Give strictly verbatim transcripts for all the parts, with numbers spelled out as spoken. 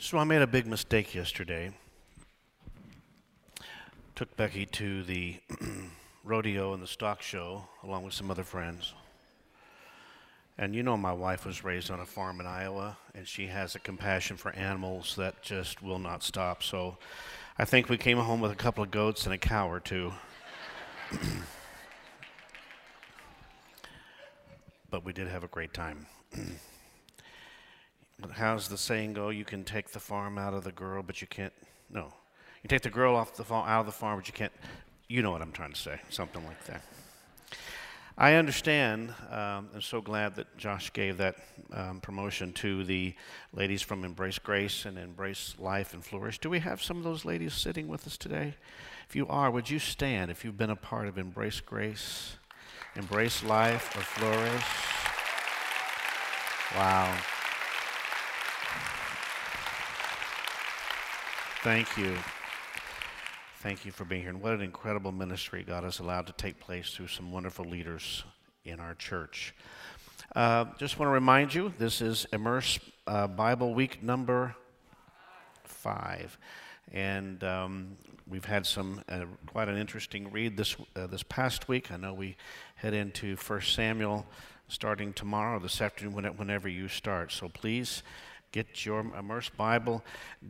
So I made a big mistake yesterday. Took Becky to the rodeo and the stock show along with some other friends. And you know my wife was raised on a farm in Iowa, and she has a compassion for animals that just will not stop. So I think we came home with a couple of goats and a cow or two. But we did have a great time. How's the saying go? You can take the farm out of the girl, but you can't, no. You take the girl off the farm, out of the farm, but you can't, you know what I'm trying to say, something like that. I understand, um, I'm so glad that Josh gave that um, promotion to the ladies from Embrace Grace and Embrace Life and Flourish. Do we have some of those ladies sitting with us today? If you are, would you stand if you've been a part of Embrace Grace, Embrace Life, or Flourish? Wow. Thank you. Thank you for being here. And what an incredible ministry God has allowed to take place through some wonderful leaders in our church. Uh, just want to remind you, this is Immerse uh, Bible Week number five. And um, we've had some uh, quite an interesting read this, uh, this past week. I know we head into First Samuel starting tomorrow, this afternoon, whenever you start. So please, get your Immerse Bible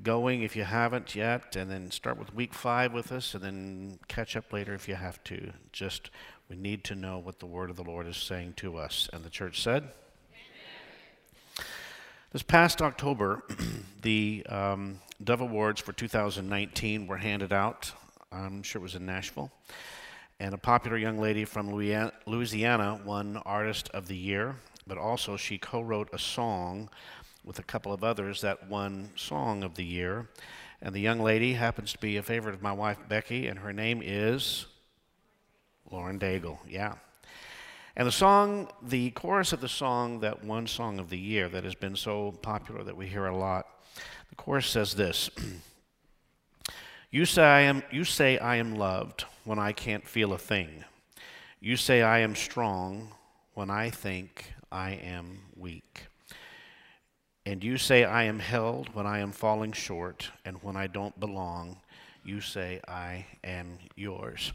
going if you haven't yet, and then start with week five with us, and then catch up later if you have to. Just, we need to know what the Word of the Lord is saying to us. And the church said? Amen. This past October, the um, Dove Awards for two thousand nineteen were handed out. I'm sure it was in Nashville. And a popular young lady from Louisiana won Artist of the Year, but also she co-wrote a song with a couple of others that won Song of the Year. And the young lady happens to be a favorite of my wife, Becky, and her name is Lauren Daigle, yeah. And the song, the chorus of the song that won Song of the Year that has been so popular that we hear a lot, the chorus says this, you say I am, you say I am loved when I can't feel a thing. You say I am strong when I think I am weak. And you say I am held when I am falling short, and when I don't belong, you say I am yours.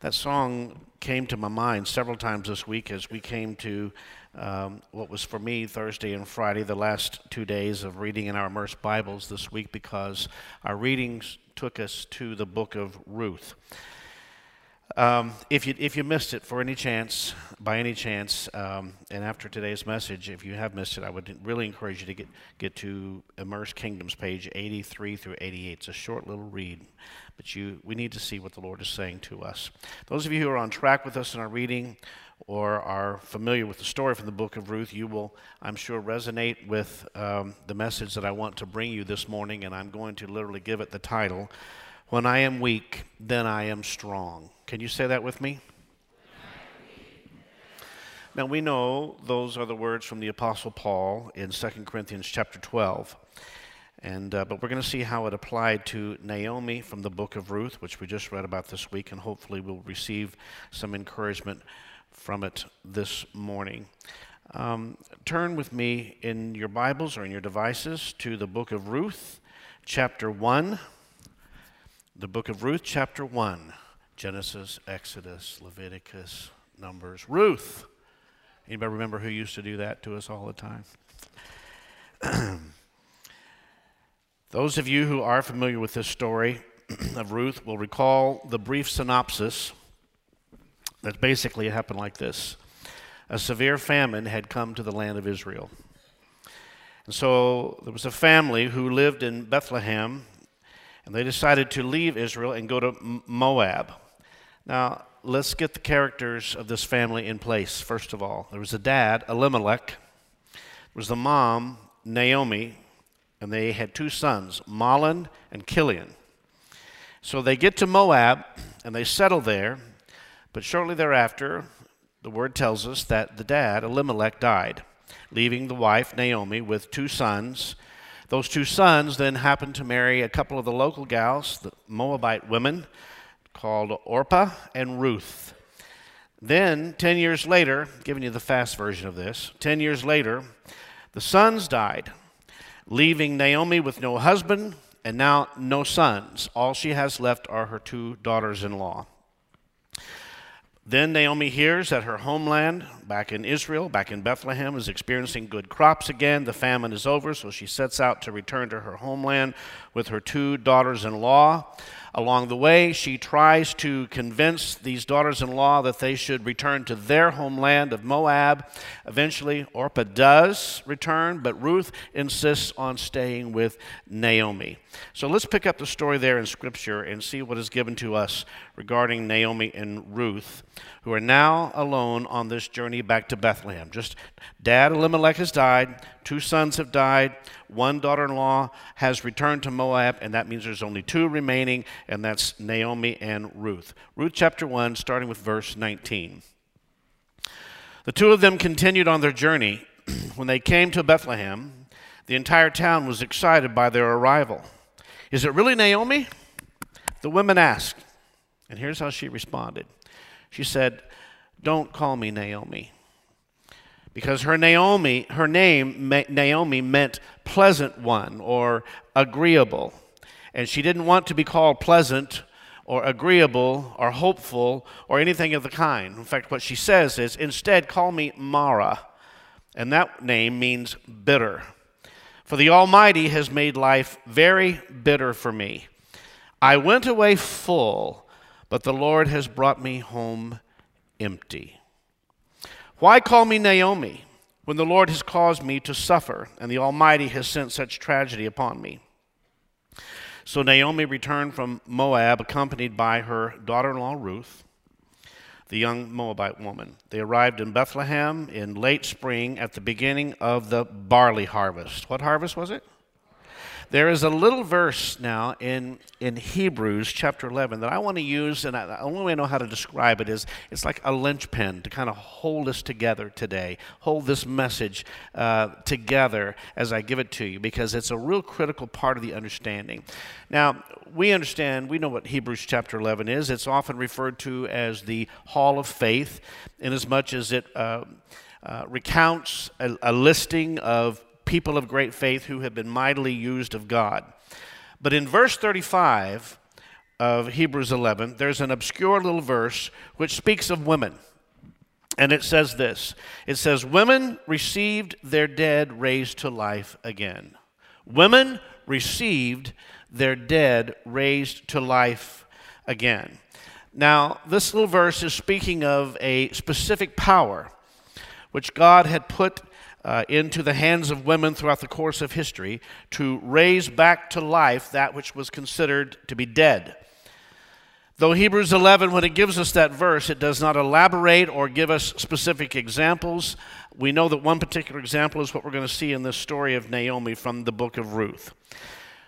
That song came to my mind several times this week as we came to um, what was for me Thursday and Friday, the last two days of reading in our Immerse Bibles this week, because our readings took us to the book of Ruth. Um, if you if you missed it for any chance, by any chance, um, and after today's message, if you have missed it, I would really encourage you to get, get to Immerse Kingdoms, page eighty-three through eighty-eight. It's a short little read, but you we need to see what the Lord is saying to us. Those of you who are on track with us in our reading or are familiar with the story from the book of Ruth, you will, I'm sure, resonate with um, the message that I want to bring you this morning, and I'm going to literally give it the title, When I Am Weak, Then I Am Strong. Can you say that with me? Now we know those are the words from the Apostle Paul in Second Corinthians chapter twelve. And, uh, but we're going to see how it applied to Naomi from the book of Ruth, which we just read about this week, and hopefully we'll receive some encouragement from it this morning. Um, turn with me in your Bibles or in your devices to the book of Ruth, chapter one. The book of Ruth, chapter one. Genesis, Exodus, Leviticus, Numbers, Ruth. Anybody remember who used to do that to us all the time? Those of you who are familiar with this story of Ruth will recall the brief synopsis that basically happened like this. A severe famine had come to the land of Israel. And so there was a family who lived in Bethlehem, and they decided to leave Israel and go to Moab. Now, let's get the characters of this family in place, first of all. There was the dad, Elimelech. There was the mom, Naomi. And they had two sons, Mahlon and Chilion. So they get to Moab, and they settle there. But shortly thereafter, the word tells us that the dad, Elimelech, died, leaving the wife, Naomi, with two sons. Those two sons then happened to marry a couple of the local gals, the Moabite women, called Orpah and Ruth. Then, ten years later, giving you the fast version of this, ten years later, the sons died. leaving Naomi with no husband and now no sons. All she has left are her two daughters-in-law. Then Naomi hears that her homeland, back in Israel, back in Bethlehem, is experiencing good crops again. The famine is over, so she sets out to return to her homeland with her two daughters-in-law. Along the way, she tries to convince these daughters-in-law that they should return to their homeland of Moab. Eventually, Orpah does return, but Ruth insists on staying with Naomi. So let's pick up the story there in Scripture and see what is given to us regarding Naomi and Ruth, who are now alone on this journey back to Bethlehem. Just dad Elimelech has died, two sons have died, one daughter-in-law has returned to Moab, and that means there's only two remaining, and that's Naomi and Ruth. Ruth chapter one, starting with verse nineteen. The two of them continued on their journey. When they came to Bethlehem, the entire town was excited by their arrival. "Is it really Naomi?" the women asked. And here's how she responded. She said, "Don't call me Naomi," because her Naomi, her name Naomi meant pleasant one or agreeable, and she didn't want to be called pleasant or agreeable or hopeful or anything of the kind. In fact, what she says is, "Instead, call me Mara," and that name means bitter. "For the Almighty has made life very bitter for me. I went away full, but the Lord has brought me home empty. Why call me Naomi when the Lord has caused me to suffer and the Almighty has sent such tragedy upon me?" So Naomi returned from Moab accompanied by her daughter-in-law Ruth, the young Moabite woman. They arrived in Bethlehem in late spring at the beginning of the barley harvest. What harvest was it? There is a little verse now in, in Hebrews chapter eleven that I want to use, and I, the only way I know how to describe it is it's like a linchpin to kind of hold us together today, hold this message uh, together as I give it to you, because it's a real critical part of the understanding. Now, we understand, we know what Hebrews chapter eleven is. It's often referred to as the Hall of Faith, in as much as it uh, uh, recounts a, a listing of people of great faith who have been mightily used of God. But in verse thirty-five of Hebrews eleven, there's an obscure little verse which speaks of women. And it says this. It says, "Women received their dead raised to life again." Women received their dead raised to life again. Now, this little verse is speaking of a specific power which God had put Uh, into the hands of women throughout the course of history to raise back to life that which was considered to be dead. Though Hebrews eleven, when it gives us that verse, it does not elaborate or give us specific examples. We know that one particular example is what we're going to see in this story of Naomi from the book of Ruth.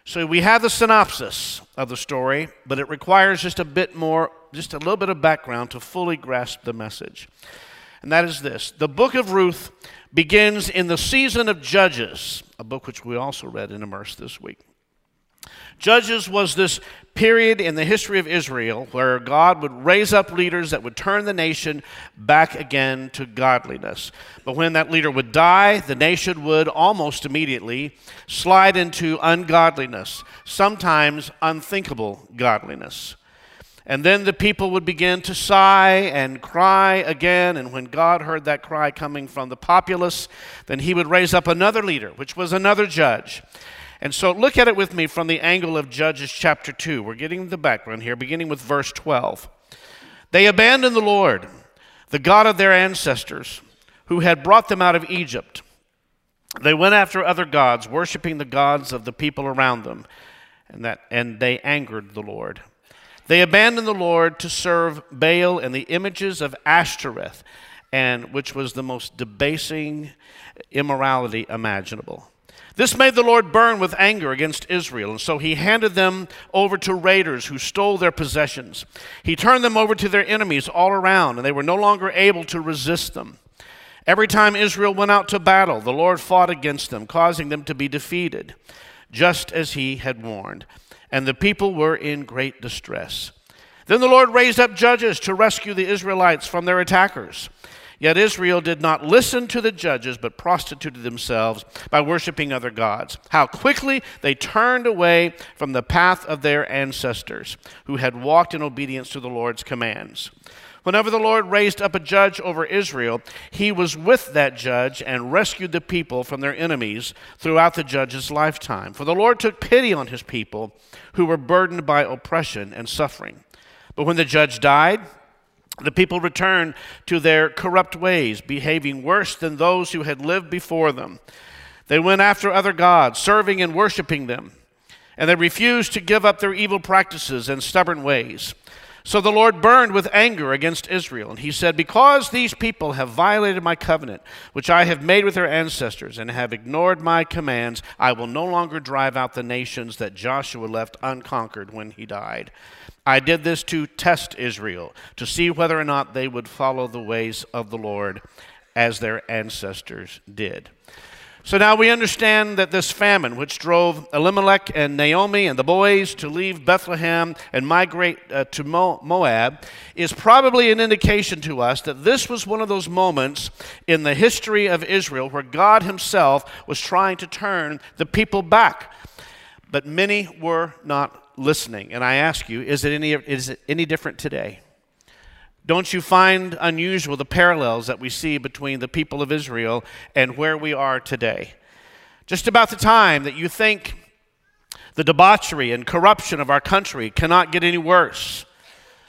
So we have the synopsis of the story, but it requires just a bit more, just a little bit of background to fully grasp the message. And that is this. The book of Ruth begins in the season of Judges, a book which we also read in Immerse this week. Judges was this period in the history of Israel where God would raise up leaders that would turn the nation back again to godliness. But when that leader would die, the nation would almost immediately slide into ungodliness, sometimes unthinkable godliness. And then the people would begin to sigh and cry again. And when God heard that cry coming from the populace, then he would raise up another leader, which was another judge. And so look at it with me from the angle of Judges chapter two. We're getting the background here, beginning with verse twelve. "They abandoned the Lord, the God of their ancestors, who had brought them out of Egypt. They went after other gods, worshiping the gods of the people around them, and, that, and they angered the Lord. They abandoned the Lord to serve Baal and the images of Ashtoreth, and which was the most debasing immorality imaginable. This made the Lord burn with anger against Israel, and so he handed them over to raiders who stole their possessions. He turned them over to their enemies all around, and they were no longer able to resist them. Every time Israel went out to battle, the Lord fought against them, causing them to be defeated, just as he had warned. And the people were in great distress. Then the Lord raised up judges to rescue the Israelites from their attackers. Yet Israel did not listen to the judges, but prostituted themselves by worshiping other gods. How quickly they turned away from the path of their ancestors, who had walked in obedience to the Lord's commands. Whenever the Lord raised up a judge over Israel, he was with that judge and rescued the people from their enemies throughout the judge's lifetime. For the Lord took pity on his people who were burdened by oppression and suffering. But when the judge died, the people returned to their corrupt ways, behaving worse than those who had lived before them. They went after other gods, serving and worshiping them, and they refused to give up their evil practices and stubborn ways. So the Lord burned with anger against Israel, and he said, "Because these people have violated my covenant, which I have made with their ancestors, and have ignored my commands, I will no longer drive out the nations that Joshua left unconquered when he died. I did this to test Israel, to see whether or not they would follow the ways of the Lord as their ancestors did." So now we understand that this famine, which drove Elimelech and Naomi and the boys to leave Bethlehem and migrate uh, to Mo- Moab, is probably an indication to us that this was one of those moments in the history of Israel where God himself was trying to turn the people back. But many were not listening. And I ask you, is it any, is it any different today? Don't you find unusual the parallels that we see between the people of Israel and where we are today? Just about the time that you think the debauchery and corruption of our country cannot get any worse,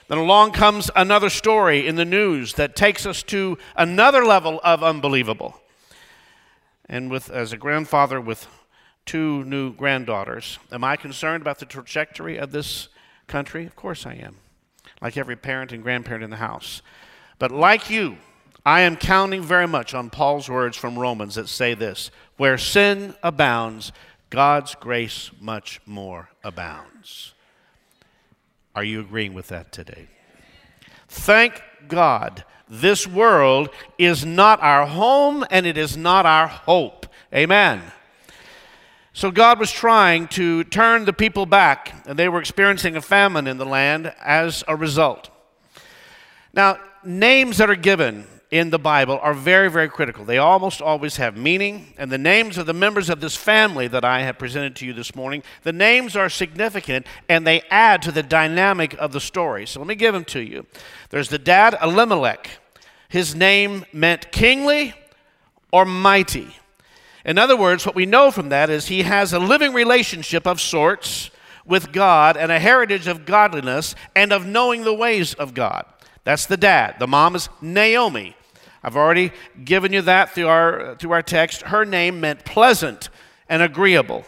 then along comes another story in the news that takes us to another level of unbelievable. And with, as a grandfather with two new granddaughters, am I concerned about the trajectory of this country? Of course I am. Like every parent and grandparent in the house. But like you, I am counting very much on Paul's words from Romans that say this: where sin abounds, God's grace much more abounds. Are you agreeing with that today? Thank God this world is not our home and it is not our hope. Amen. So God was trying to turn the people back, and they were experiencing a famine in the land as a result. Now, names that are given in the Bible are very, very critical. They almost always have meaning, and the names of the members of this family that I have presented to you this morning, the names are significant, and they add to the dynamic of the story. So let me give them to you. There's the dad, Elimelech. His name meant kingly or mighty. In other words, what we know from that is he has a living relationship of sorts with God and a heritage of godliness and of knowing the ways of God. That's the dad. The mom is Naomi. I've already given you that through our, through our text. Her name meant pleasant and agreeable.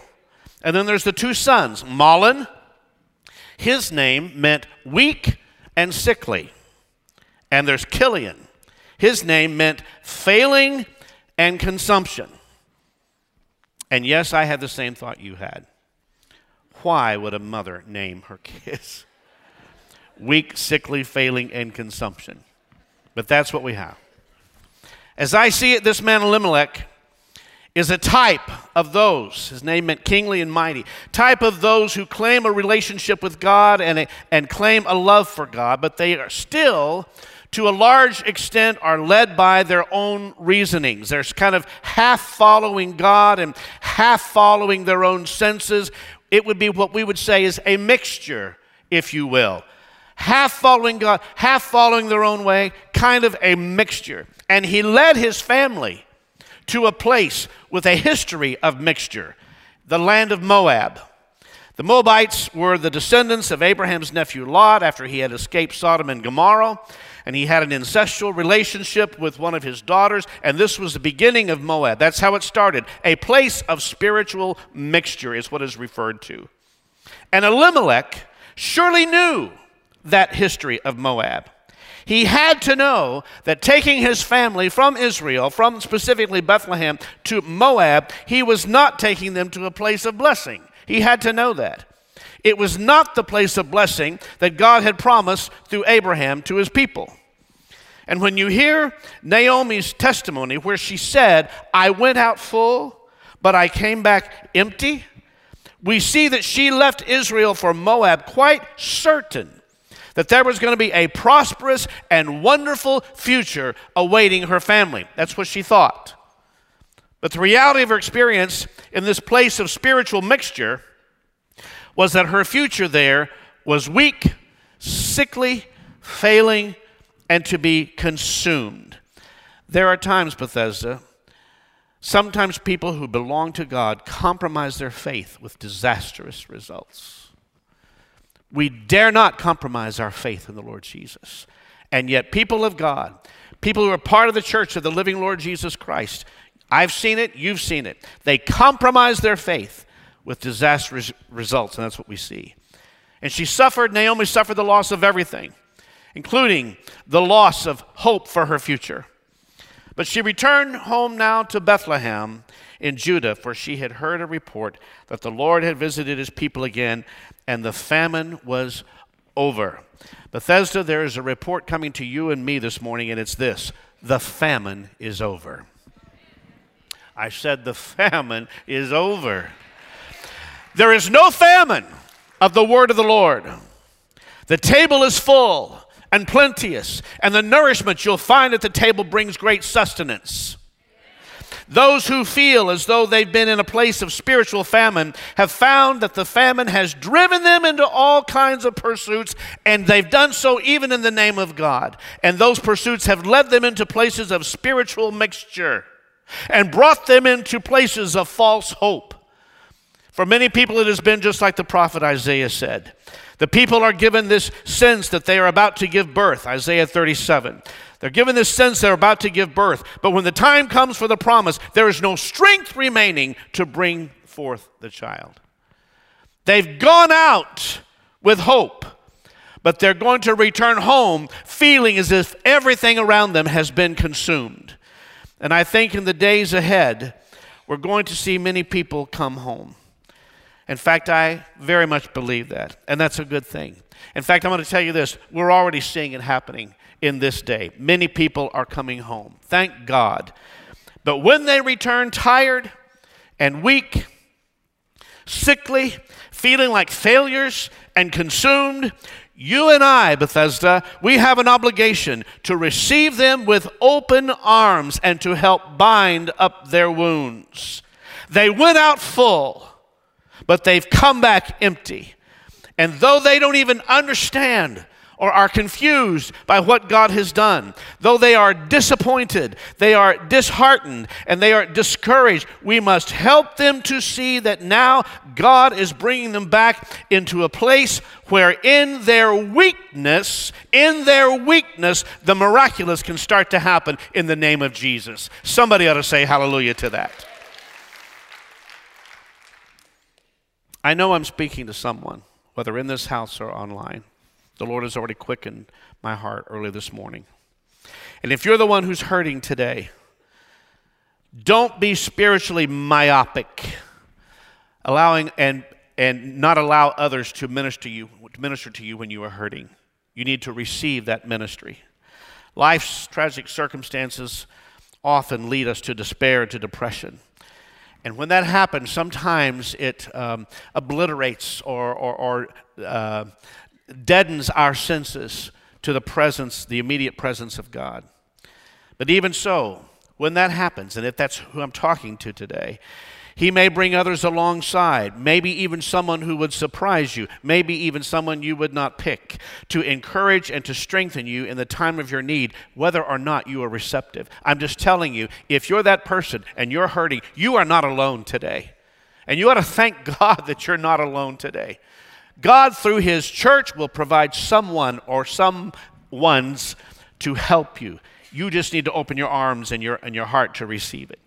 And then there's the two sons, Mahlon. His name meant weak and sickly. And there's Chilion. His name meant failing and consumption. And yes, I had the same thought you had. Why would a mother name her kids? Weak, sickly, failing, and consumption. But that's what we have. As I see it, this man Elimelech is a type of those, his name meant kingly and mighty, type of those who claim a relationship with God and, a, and claim a love for God, but they are still, to a large extent, are led by their own reasonings. They're kind of half following God and half following their own senses. It would be what we would say is a mixture, if you will. Half following God, half following their own way, kind of a mixture. And he led his family to a place with a history of mixture, the land of Moab. The Moabites were the descendants of Abraham's nephew Lot after he had escaped Sodom and Gomorrah, and he had an incestual relationship with one of his daughters, and this was the beginning of Moab. That's how it started. A place of spiritual mixture is what is referred to. And Elimelech surely knew that history of Moab. He had to know that taking his family from Israel, from specifically Bethlehem, to Moab, he was not taking them to a place of blessing. He had to know that. It was not the place of blessing that God had promised through Abraham to his people. And when you hear Naomi's testimony where she said, "I went out full, but I came back empty," we see that she left Israel for Moab quite certain that there was going to be a prosperous and wonderful future awaiting her family. That's what she thought. But the reality of her experience in this place of spiritual mixture was that her future there was weak, sickly, failing, and to be consumed. There are times, Bethesda, sometimes people who belong to God compromise their faith with disastrous results. We dare not compromise our faith in the Lord Jesus. And yet people of God, people who are part of the church of the living Lord Jesus Christ, I've seen it, you've seen it. They compromise their faith with disastrous results, and that's what we see. And she suffered, Naomi suffered the loss of everything, including the loss of hope for her future. But she returned home now to Bethlehem in Judah, for she had heard a report that the Lord had visited his people again, and the famine was over. Bethesda, there is a report coming to you and me this morning, and it's this: the famine is over. I said the famine is over. There is no famine of the word of the Lord. The table is full and plenteous, and the nourishment you'll find at the table brings great sustenance. Those who feel as though they've been in a place of spiritual famine have found that the famine has driven them into all kinds of pursuits, and they've done so even in the name of God. And those pursuits have led them into places of spiritual mixture and brought them into places of false hope. For many people, it has been just like the prophet Isaiah said. The people are given this sense that they are about to give birth, Isaiah thirty-seven. They're given this sense they're about to give birth, but when the time comes for the promise, there is no strength remaining to bring forth the child. They've gone out with hope, but they're going to return home feeling as if everything around them has been consumed. And I think in the days ahead, we're going to see many people come home. In fact, I very much believe that, and that's a good thing. In fact, I'm going to tell you this. We're already seeing it happening in this day. Many people are coming home. Thank God. But when they return tired and weak, sickly, feeling like failures and consumed, you and I, Bethesda, we have an obligation to receive them with open arms and to help bind up their wounds. They went out full, but they've come back empty. And though they don't even understand or are confused by what God has done, though they are disappointed, they are disheartened, and they are discouraged, we must help them to see that now God is bringing them back into a place where in their weakness, in their weakness, the miraculous can start to happen in the name of Jesus. Somebody ought to say hallelujah to that. I know I'm speaking to someone, whether in this house or online. The Lord has already quickened my heart early this morning. And if you're the one who's hurting today, don't be spiritually myopic, allowing and and not allow others to minister you, to minister to you when you are hurting. You need to receive that ministry. Life's tragic circumstances often lead us to despair, to depression. And when that happens, sometimes it um, obliterates or, or, or uh, deadens our senses to the presence, the immediate presence of God. But even so, when that happens, and if that's who I'm talking to today, he may bring others alongside, maybe even someone who would surprise you, maybe even someone you would not pick, to encourage and to strengthen you in the time of your need, whether or not you are receptive. I'm just telling you, if you're that person and you're hurting, you are not alone today. And you ought to thank God that you're not alone today. God, through his church, will provide someone or someones to help you. You just need to open your arms and your, and your heart to receive it.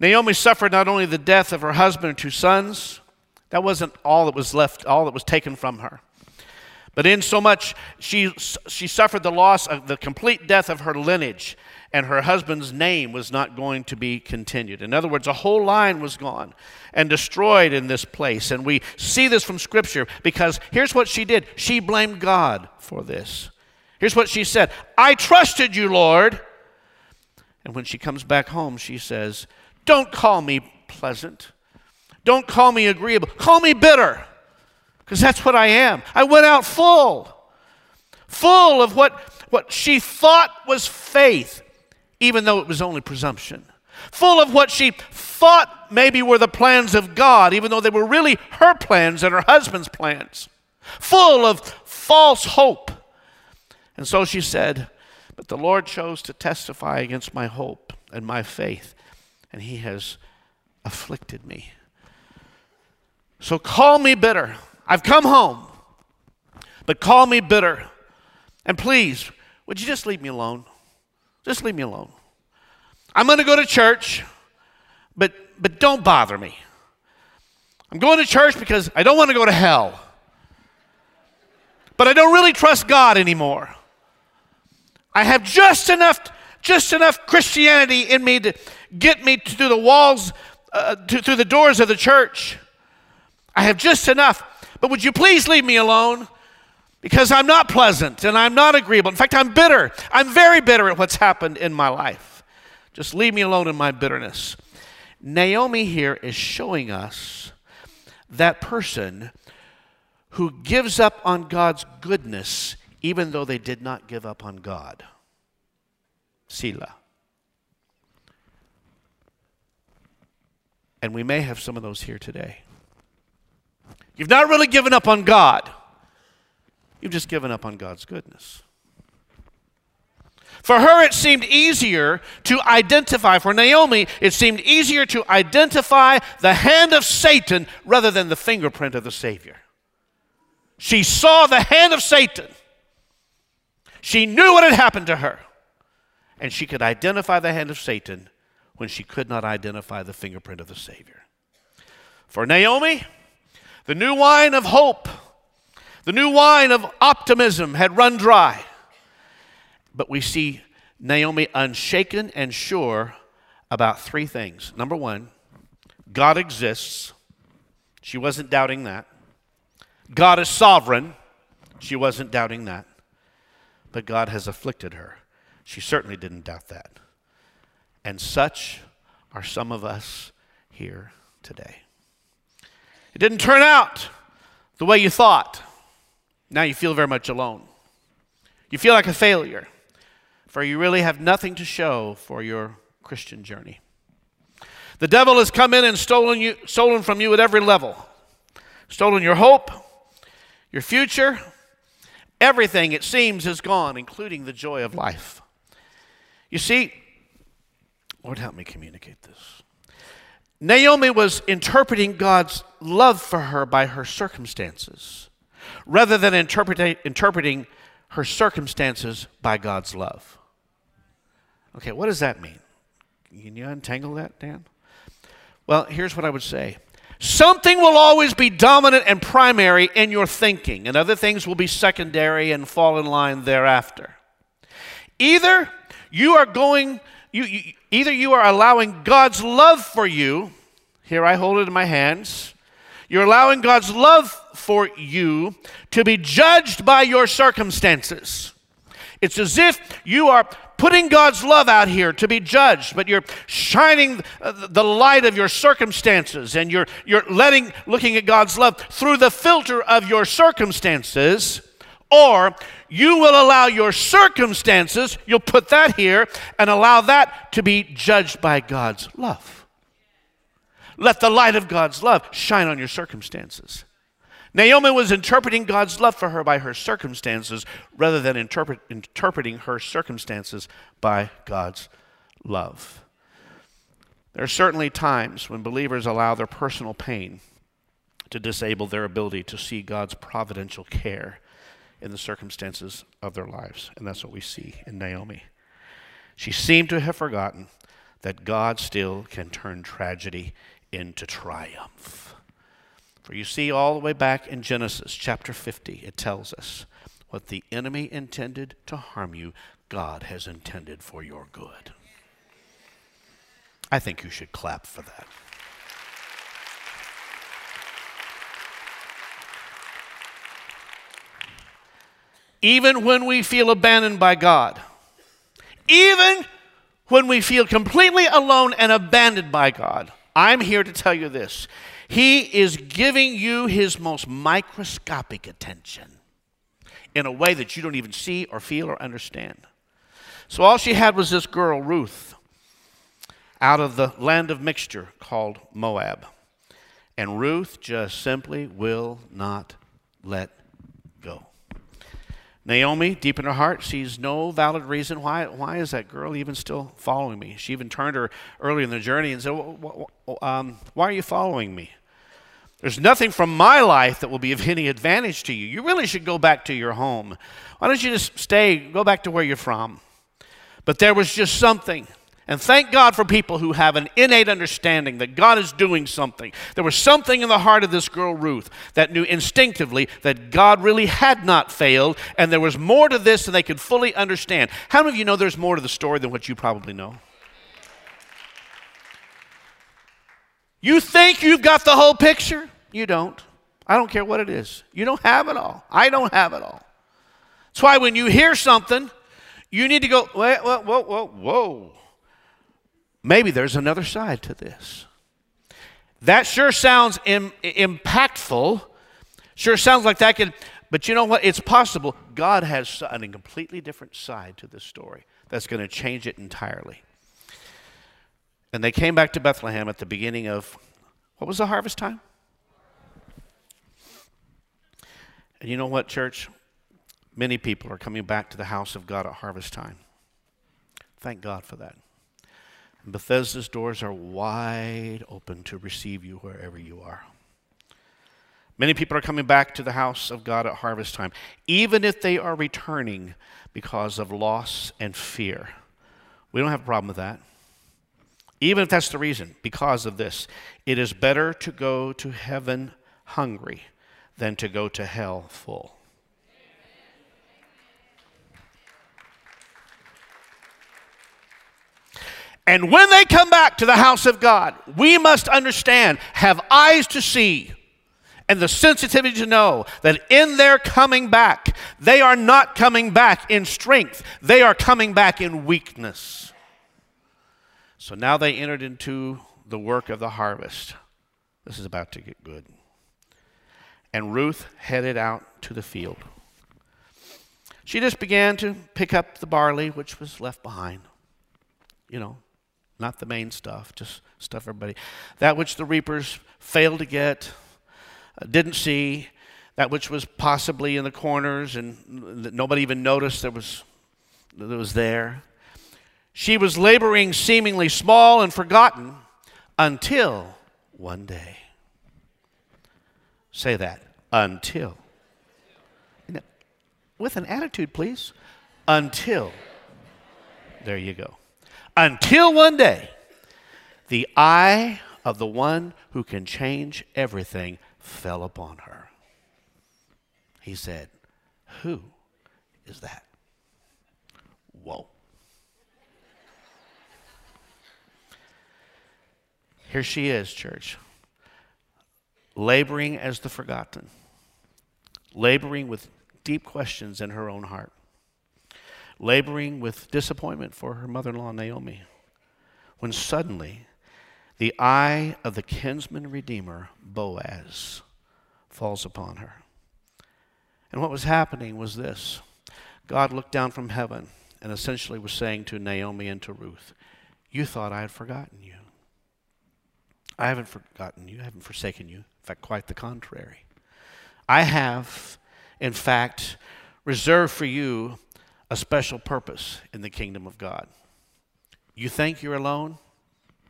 Naomi suffered not only the death of her husband and two sons, that wasn't all that was left, all that was taken from her, but in so much she, she suffered the loss of the complete death of her lineage, and her husband's name was not going to be continued. In other words, a whole line was gone and destroyed in this place, and we see this from Scripture because here's what she did. She blamed God for this. Here's what she said: I trusted you, Lord. And when she comes back home, she says, don't call me pleasant. Don't call me agreeable. Call me bitter, because that's what I am. I went out full. full of what, what she thought was faith, even though it was only presumption. Full of what she thought maybe were the plans of God, even though they were really her plans and her husband's plans. Full of false hope. And so she said, but the Lord chose to testify against my hope and my faith, and he has afflicted me. So call me bitter. I've come home, but call me bitter. And please, would you just leave me alone? Just leave me alone. I'm going to go to church, but, but don't bother me. I'm going to church because I don't want to go to hell. But I don't really trust God anymore. I have just enough, just enough Christianity in me to get me through the walls, uh, to, through the doors of the church. I have just enough. But would you please leave me alone? Because I'm not pleasant and I'm not agreeable. In fact, I'm bitter. I'm very bitter at what's happened in my life. Just leave me alone in my bitterness. Naomi here is showing us that person who gives up on God's goodness even though they did not give up on God. Selah. And we may have some of those here today. You've not really given up on God. You've just given up on God's goodness. For her, it seemed easier to identify, for Naomi, it seemed easier to identify the hand of Satan rather than the fingerprint of the Savior. She saw the hand of Satan. She knew what had happened to her. And she could identify the hand of Satan when she could not identify the fingerprint of the Savior. For Naomi, the new wine of hope, the new wine of optimism had run dry. But we see Naomi unshaken and sure about three things. Number one, God exists. She wasn't doubting that. God is sovereign. She wasn't doubting that. But God has afflicted her. She certainly didn't doubt that. And such are some of us here today. It didn't turn out the way you thought. Now you feel very much alone. You feel like a failure, for you really have nothing to show for your Christian journey. The devil has come in and stolen you, stolen from you at every level. Stolen your hope, your future, everything it seems is gone, including the joy of life. You see, Lord, help me communicate this. Naomi was interpreting God's love for her by her circumstances rather than interpreta- interpreting her circumstances by God's love. Okay, what does that mean? Can you untangle that, Dan? Well, here's what I would say. Something will always be dominant and primary in your thinking, and other things will be secondary and fall in line thereafter. Either you are going, you, you, either you are allowing God's love for you, here I hold it in my hands, you're allowing God's love for you to be judged by your circumstances. It's as if you are putting God's love out here to be judged, but you're shining the light of your circumstances and you're, you're letting, looking at God's love through the filter of your circumstances, or you will allow your circumstances, you'll put that here and allow that to be judged by God's love. Let the light of God's love shine on your circumstances. Naomi was interpreting God's love for her by her circumstances rather than interpret, interpreting her circumstances by God's love. There are certainly times when believers allow their personal pain to disable their ability to see God's providential care in the circumstances of their lives. And that's what we see in Naomi. She seemed to have forgotten that God still can turn tragedy into triumph. For you see, all the way back in Genesis chapter fifty, it tells us what the enemy intended to harm you, God has intended for your good. I think you should clap for that. Even when we feel abandoned by God, even when we feel completely alone and abandoned by God, I'm here to tell you this. He is giving you his most microscopic attention. in a way that you don't even see or feel or understand. So all she had was this girl, Ruth, out of the land of mixture called Moab. And Ruth just simply will not let go. Naomi, deep in her heart, sees no valid reason. Why, why is that girl even still following me? She even turned her early in the journey and said, well, um, why are you following me? There's nothing from my life that will be of any advantage to you. You really should go back to your home. Why don't you just stay, go back to where you're from? But there was just something. And thank God for people who have an innate understanding that God is doing something. There was something in the heart of this girl, Ruth, that knew instinctively that God really had not failed, and there was more to this than they could fully understand. How many of you know there's more to the story than what you probably know? You think you've got the whole picture? You don't. I don't care what it is. You don't have it all. I don't have it all. That's why when you hear something, you need to go, whoa, whoa, whoa, whoa. Maybe there's another side to this. That sure sounds im- impactful. Sure sounds like that could, but you know what? It's possible God has a completely different side to this story that's going to change it entirely. And they came back to Bethlehem at the beginning of, what was the harvest time? And you know what, church? Many people are coming back to the house of God at harvest time. Thank God for that. Bethesda's doors are wide open to receive you wherever you are. Many people are coming back to the house of God at harvest time, even if they are returning because of loss and fear. We don't have a problem with that. Even if that's the reason, because of this, it is better to go to heaven hungry than to go to hell full. And when they come back to the house of God, we must understand, have eyes to see, and the sensitivity to know that in their coming back, they are not coming back in strength. They are coming back in weakness. So now they entered into the work of the harvest. This is about to get good. And Ruth headed out to the field. She just began to pick up the barley which was left behind. You know, not the main stuff, just stuff everybody. That which the reapers failed to get, didn't see, that which was possibly in the corners and nobody even noticed there was, that was there. She was laboring seemingly small and forgotten until one day. Say that, until. With an attitude, please. Until. There you go. Until one day, the eye of the one who can change everything fell upon her. He said, who is that? Whoa. Here she is, church, laboring as the forgotten, laboring with deep questions in her own heart. Laboring with disappointment for her mother-in-law, Naomi, when suddenly the eye of the kinsman redeemer, Boaz, falls upon her. And what was happening was this. God looked down from heaven and essentially was saying to Naomi and to Ruth, you thought I had forgotten you. I haven't forgotten you. I haven't forsaken you. In fact, quite the contrary. I have, in fact, reserved for you a special purpose in the kingdom of God. You think you're alone?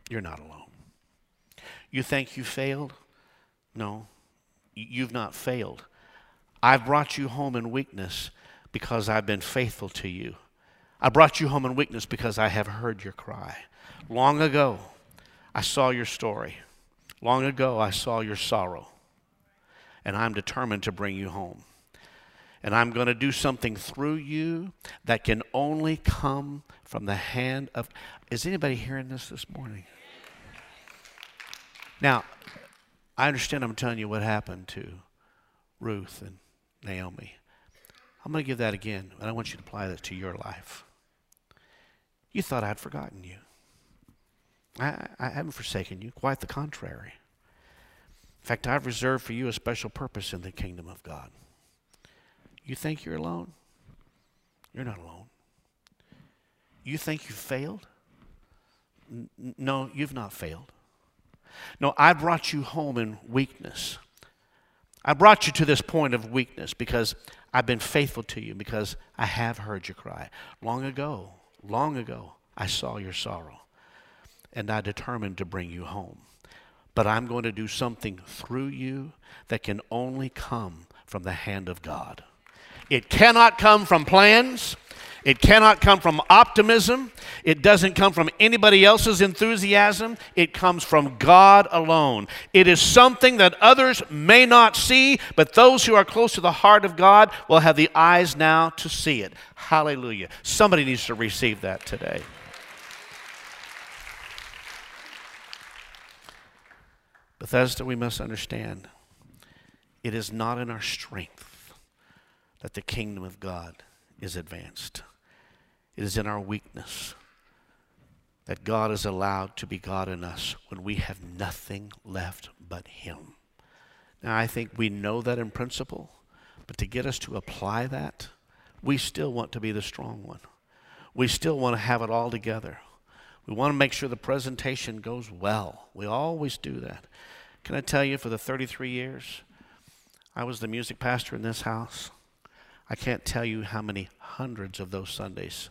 You're not alone. You think you failed? No, you've not failed. I've brought you home in weakness because I've been faithful to you. I brought you home in weakness because I have heard your cry. Long ago, I saw your story. Long ago, I saw your sorrow. And I'm determined to bring you home. And I'm going to do something through you that can only come from the hand of... Is anybody hearing this this morning? Now, I understand I'm telling you what happened to Ruth and Naomi. I'm going to give that again, and I want you to apply that to your life. You thought I'd forgotten you. I, I haven't forsaken you, quite the contrary. In fact, I've reserved for you a special purpose in the kingdom of God. You think you're alone? You're not alone. You think you failed? N- no, you've not failed. No, I brought you home in weakness. I brought you to this point of weakness because I've been faithful to you, because I have heard you cry. Long ago, long ago, I saw your sorrow, and I determined to bring you home. But I'm going to do something through you that can only come from the hand of God. It cannot come from plans. It cannot come from optimism. It doesn't come from anybody else's enthusiasm. It comes from God alone. It is something that others may not see, but those who are close to the heart of God will have the eyes now to see it. Hallelujah. Somebody needs to receive that today. Bethesda, we must understand, it is not in our strength that the kingdom of God is advanced. It is in our weakness that God is allowed to be God in us when we have nothing left but Him. Now, I think we know that in principle, but to get us to apply that, we still want to be the strong one. We still want to have it all together. We want to make sure the presentation goes well. We always do that. Can I tell you, for the thirty-three years, I was the music pastor in this house. I can't tell you how many hundreds of those Sundays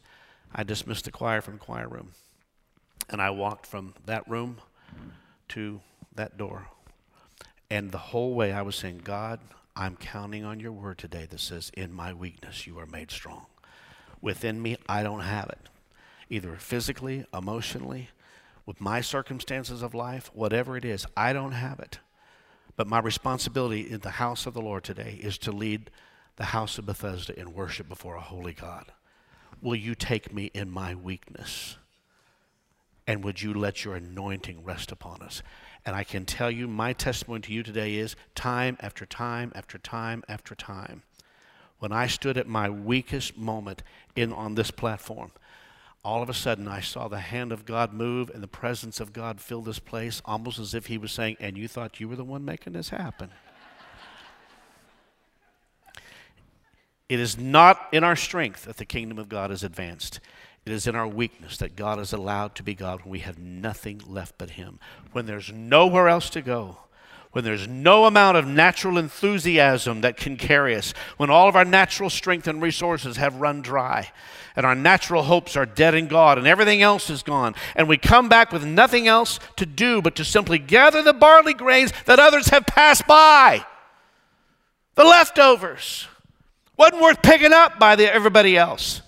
I dismissed the choir from the choir room, and I walked from that room to that door. And the whole way I was saying, God, I'm counting on your word today that says, in my weakness you are made strong. Within me, I don't have it. Either physically, emotionally, with my circumstances of life, whatever it is, I don't have it. But my responsibility in the house of the Lord today is to lead the house of Bethesda in worship before a holy God. Will you take me in my weakness? And would you let your anointing rest upon us? And I can tell you, my testimony to you today is time after time after time after time, when I stood at my weakest moment in on this platform, all of a sudden, I saw the hand of God move and the presence of God fill this place, almost as if He was saying, and you thought you were the one making this happen. It is not in our strength that the kingdom of God is advanced. It is in our weakness that God is allowed to be God when we have nothing left but Him. When there's nowhere else to go, when there's no amount of natural enthusiasm that can carry us, when all of our natural strength and resources have run dry, and our natural hopes are dead in God, and everything else is gone, and we come back with nothing else to do but to simply gather the barley grains that others have passed by, the leftovers. Wasn't worth picking up by the, everybody else.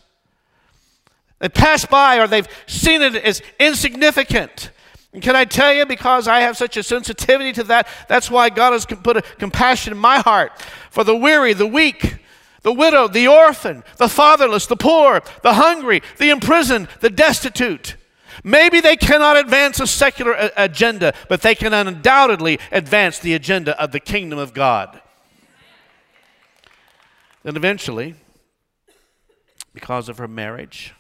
They passed by, or they've seen it as insignificant. And can I tell you, because I have such a sensitivity to that, that's why God has put a compassion in my heart for the weary, the weak, the widow, the orphan, the fatherless, the poor, the hungry, the imprisoned, the destitute. Maybe they cannot advance a secular agenda, but they can undoubtedly advance the agenda of the kingdom of God. Then eventually, because of her marriage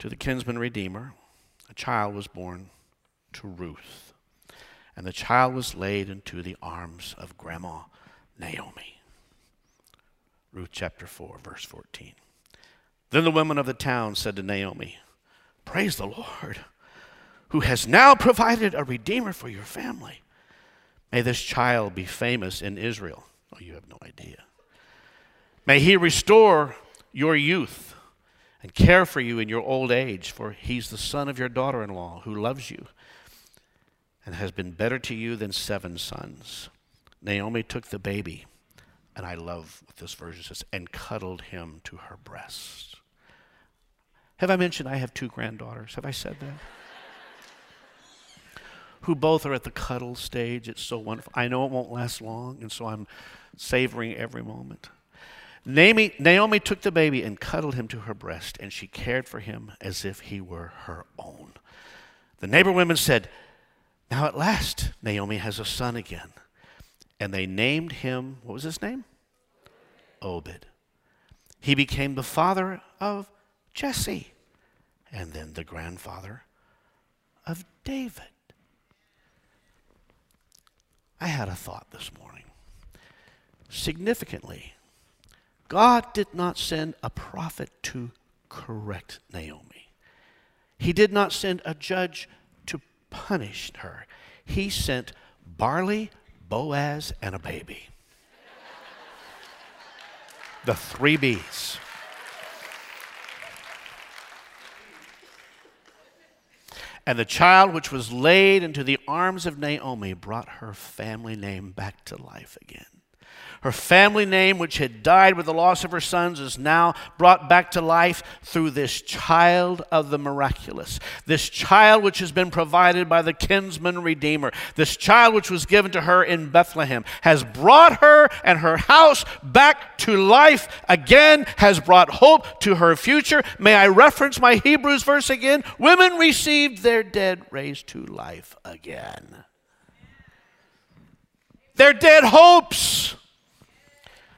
to the kinsman redeemer, a child was born to Ruth, and the child was laid into the arms of Grandma Naomi. Ruth chapter four, verse fourteen. Then the women of the town said to Naomi, "Praise the Lord, who has now provided a redeemer for your family. May this child be famous in Israel." Oh, you have no idea. "May he restore your youth and care for you in your old age, for he's the son of your daughter-in-law who loves you and has been better to you than seven sons." Naomi took the baby, and I love what this version says, and cuddled him to her breast. Have I mentioned I have two granddaughters? Have I said that? Who both are at the cuddle stage. It's so wonderful. I know it won't last long, and so I'm savoring every moment. Naomi, Naomi took the baby and cuddled him to her breast, and she cared for him as if he were her own. The neighbor women said, "Now at last Naomi has a son again." And they named him, what was his name? Obed. He became the father of Jesse, and then the grandfather of David. I had a thought this morning. Significantly, God did not send a prophet to correct Naomi. He did not send a judge to punish her. He sent barley, Boaz, and a baby. The three B's. And the child which was laid into the arms of Naomi brought her family name back to life again. Her family name, which had died with the loss of her sons, is now brought back to life through this child of the miraculous, this child which has been provided by the kinsman redeemer. This child which was given to her in Bethlehem has brought her and her house back to life again, has brought hope to her future. May I reference my Hebrews verse again? Women received their dead raised to life again. Their dead hopes,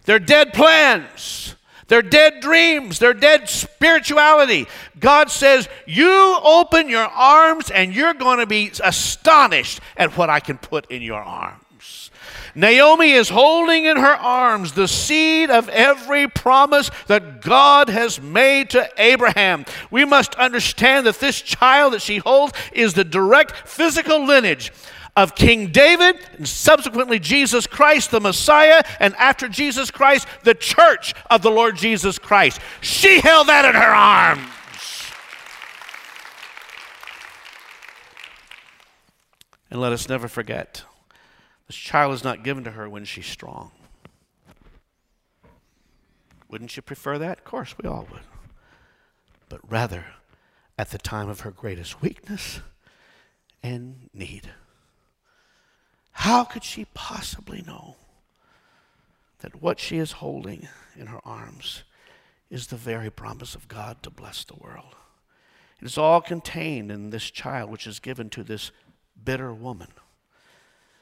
their dead plans, their dead dreams, their dead spirituality. God says, you open your arms and you're going to be astonished at what I can put in your arms. Naomi is holding in her arms the seed of every promise that God has made to Abraham. We must understand that this child that she holds is the direct physical lineage of King David, and subsequently Jesus Christ, the Messiah, and after Jesus Christ, the church of the Lord Jesus Christ. She held that in her arms. And let us never forget, this child is not given to her when she's strong. Wouldn't you prefer that? Of course, we all would. But rather, at the time of her greatest weakness and need. How could she possibly know that what she is holding in her arms is the very promise of God to bless the world? It is all contained in this child which is given to this bitter woman.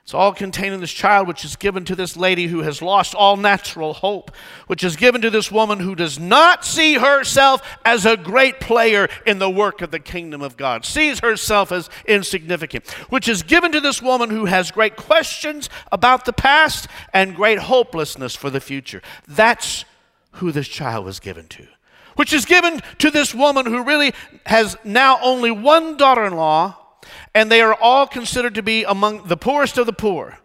It's all contained in this child which is given to this lady who has lost all natural hope, which is given to this woman who does not see herself as a great player in the work of the kingdom of God, sees herself as insignificant, which is given to this woman who has great questions about the past and great hopelessness for the future. That's who this child was given to, which is given to this woman who really has now only one daughter-in-law, and they are all considered to be among the poorest of the poor,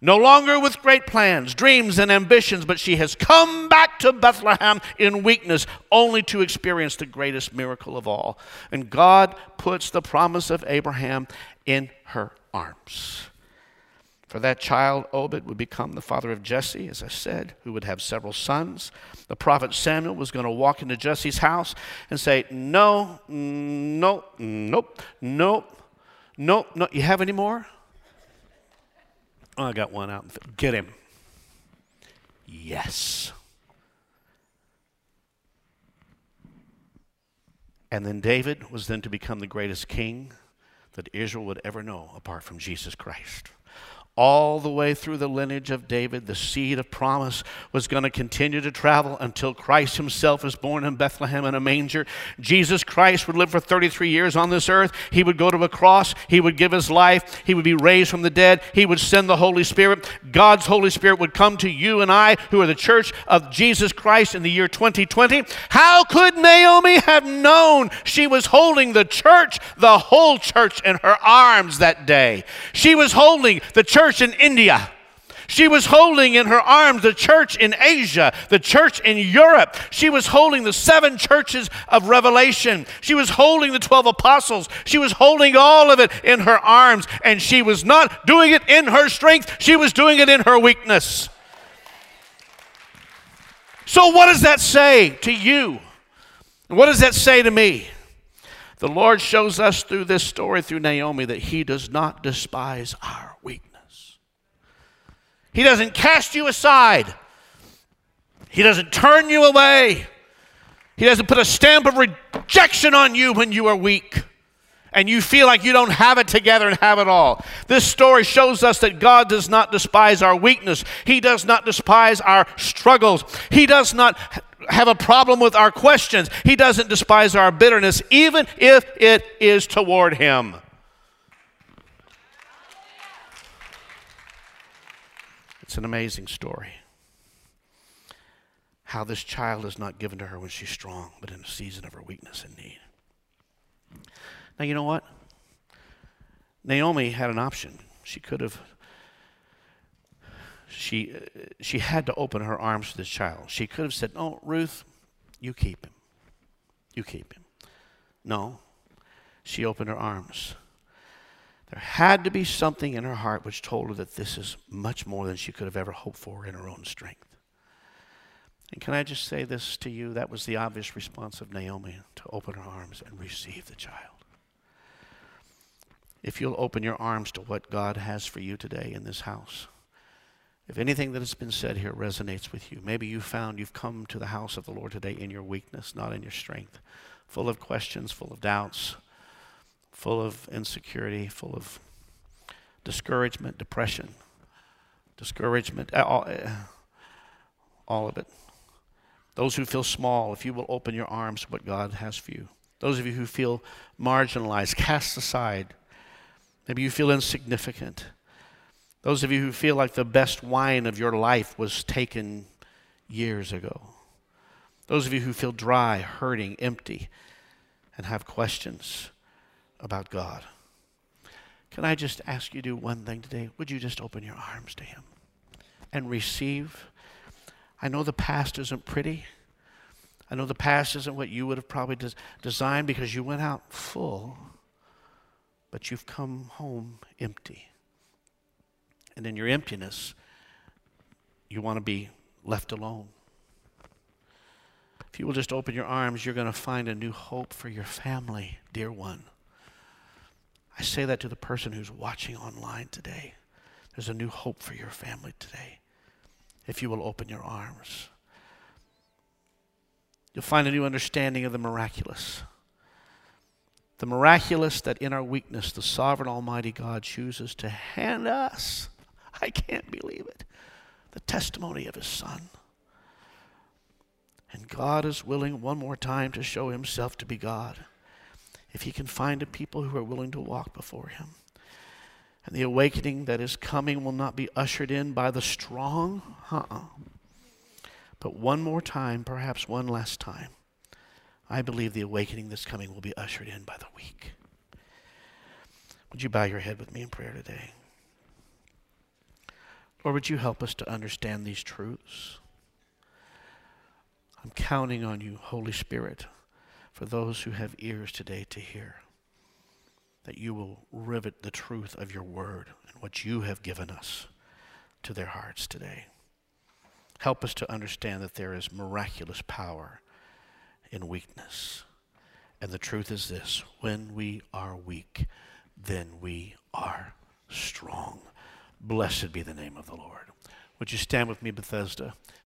no longer with great plans, dreams, and ambitions, but she has come back to Bethlehem in weakness only to experience the greatest miracle of all. And God puts the promise of Abraham in her arms. For that child, Obed would become the father of Jesse, as I said, who would have several sons. The prophet Samuel was going to walk into Jesse's house and say, no, no, nope, nope. No, no, you have any more? Oh, I got one out. Get him. Yes. And then David was then to become the greatest king that Israel would ever know apart from Jesus Christ. All the way through the lineage of David, the seed of promise was going to continue to travel until Christ himself is born in Bethlehem in a manger. Jesus Christ would live for thirty-three years on this earth. He would go to a cross. He would give his life. He would be raised from the dead. He would send the Holy Spirit. God's Holy Spirit would come to you and I, who are the church of Jesus Christ in the year twenty twenty. How could Naomi have known she was holding the church, the whole church, in her arms that day? She was holding the church in India. She was holding in her arms the church in Asia, the church in Europe. She was holding the seven churches of Revelation. She was holding the twelve apostles. She was holding all of it in her arms, and she was not doing it in her strength. She was doing it in her weakness. So what does that say to you? What does that say to me? The Lord shows us through this story, through Naomi, that he does not despise our weakness. He doesn't cast you aside. He doesn't turn you away. He doesn't put a stamp of rejection on you when you are weak and you feel like you don't have it together and have it all. This story shows us that God does not despise our weakness. He does not despise our struggles. He does not have a problem with our questions. He doesn't despise our bitterness, even if it is toward him. It's an amazing story. how this child is not given to her when she's strong, but in a season of her weakness and need. Now, you know what? Naomi had an option. She could have, she, she had to open her arms to this child. She could have said, "No, Ruth, you keep him. You keep him." No, she opened her arms. There had to be something in her heart which told her that this is much more than she could have ever hoped for in her own strength. And can I just say this to you? That was the obvious response of Naomi, to open her arms and receive the child. If you'll open your arms to what God has for you today in this house, if anything that has been said here resonates with you, maybe you found you've come to the house of the Lord today in your weakness, not in your strength, full of questions, full of doubts, full of insecurity, full of discouragement, depression, discouragement, all, all of it. Those who feel small, if you will open your arms to what God has for you. Those of you who feel marginalized, cast aside, maybe you feel insignificant. Those of you who feel like the best wine of your life was taken years ago. Those of you who feel dry, hurting, empty, and have questions about God. Can I just ask you to do one thing today? Would you just open your arms to Him and receive? I know the past isn't pretty. I know the past isn't what you would have probably des- designed because you went out full, but you've come home empty. And in your emptiness, you want to be left alone. If you will just open your arms, you're going to find a new hope for your family, dear one. I say that to the person who's watching online today. There's a new hope for your family today. If you will open your arms, you'll find a new understanding of the miraculous. The miraculous that in our weakness, the sovereign Almighty God chooses to hand us, I can't believe it, the testimony of His Son. And God is willing one more time to show Himself to be God, if He can find a people who are willing to walk before Him. And the awakening that is coming will not be ushered in by the strong, uh-uh. But one more time, perhaps one last time, I believe the awakening that's coming will be ushered in by the weak. Would you bow your head with me in prayer today? Lord, would you help us to understand these truths? I'm counting on you, Holy Spirit, for those who have ears today to hear, that you will rivet the truth of your word and what you have given us to their hearts today. Help us to understand that there is miraculous power in weakness. And the truth is this: when we are weak, then we are strong. Blessed be the name of the Lord. Would you stand with me, Bethesda?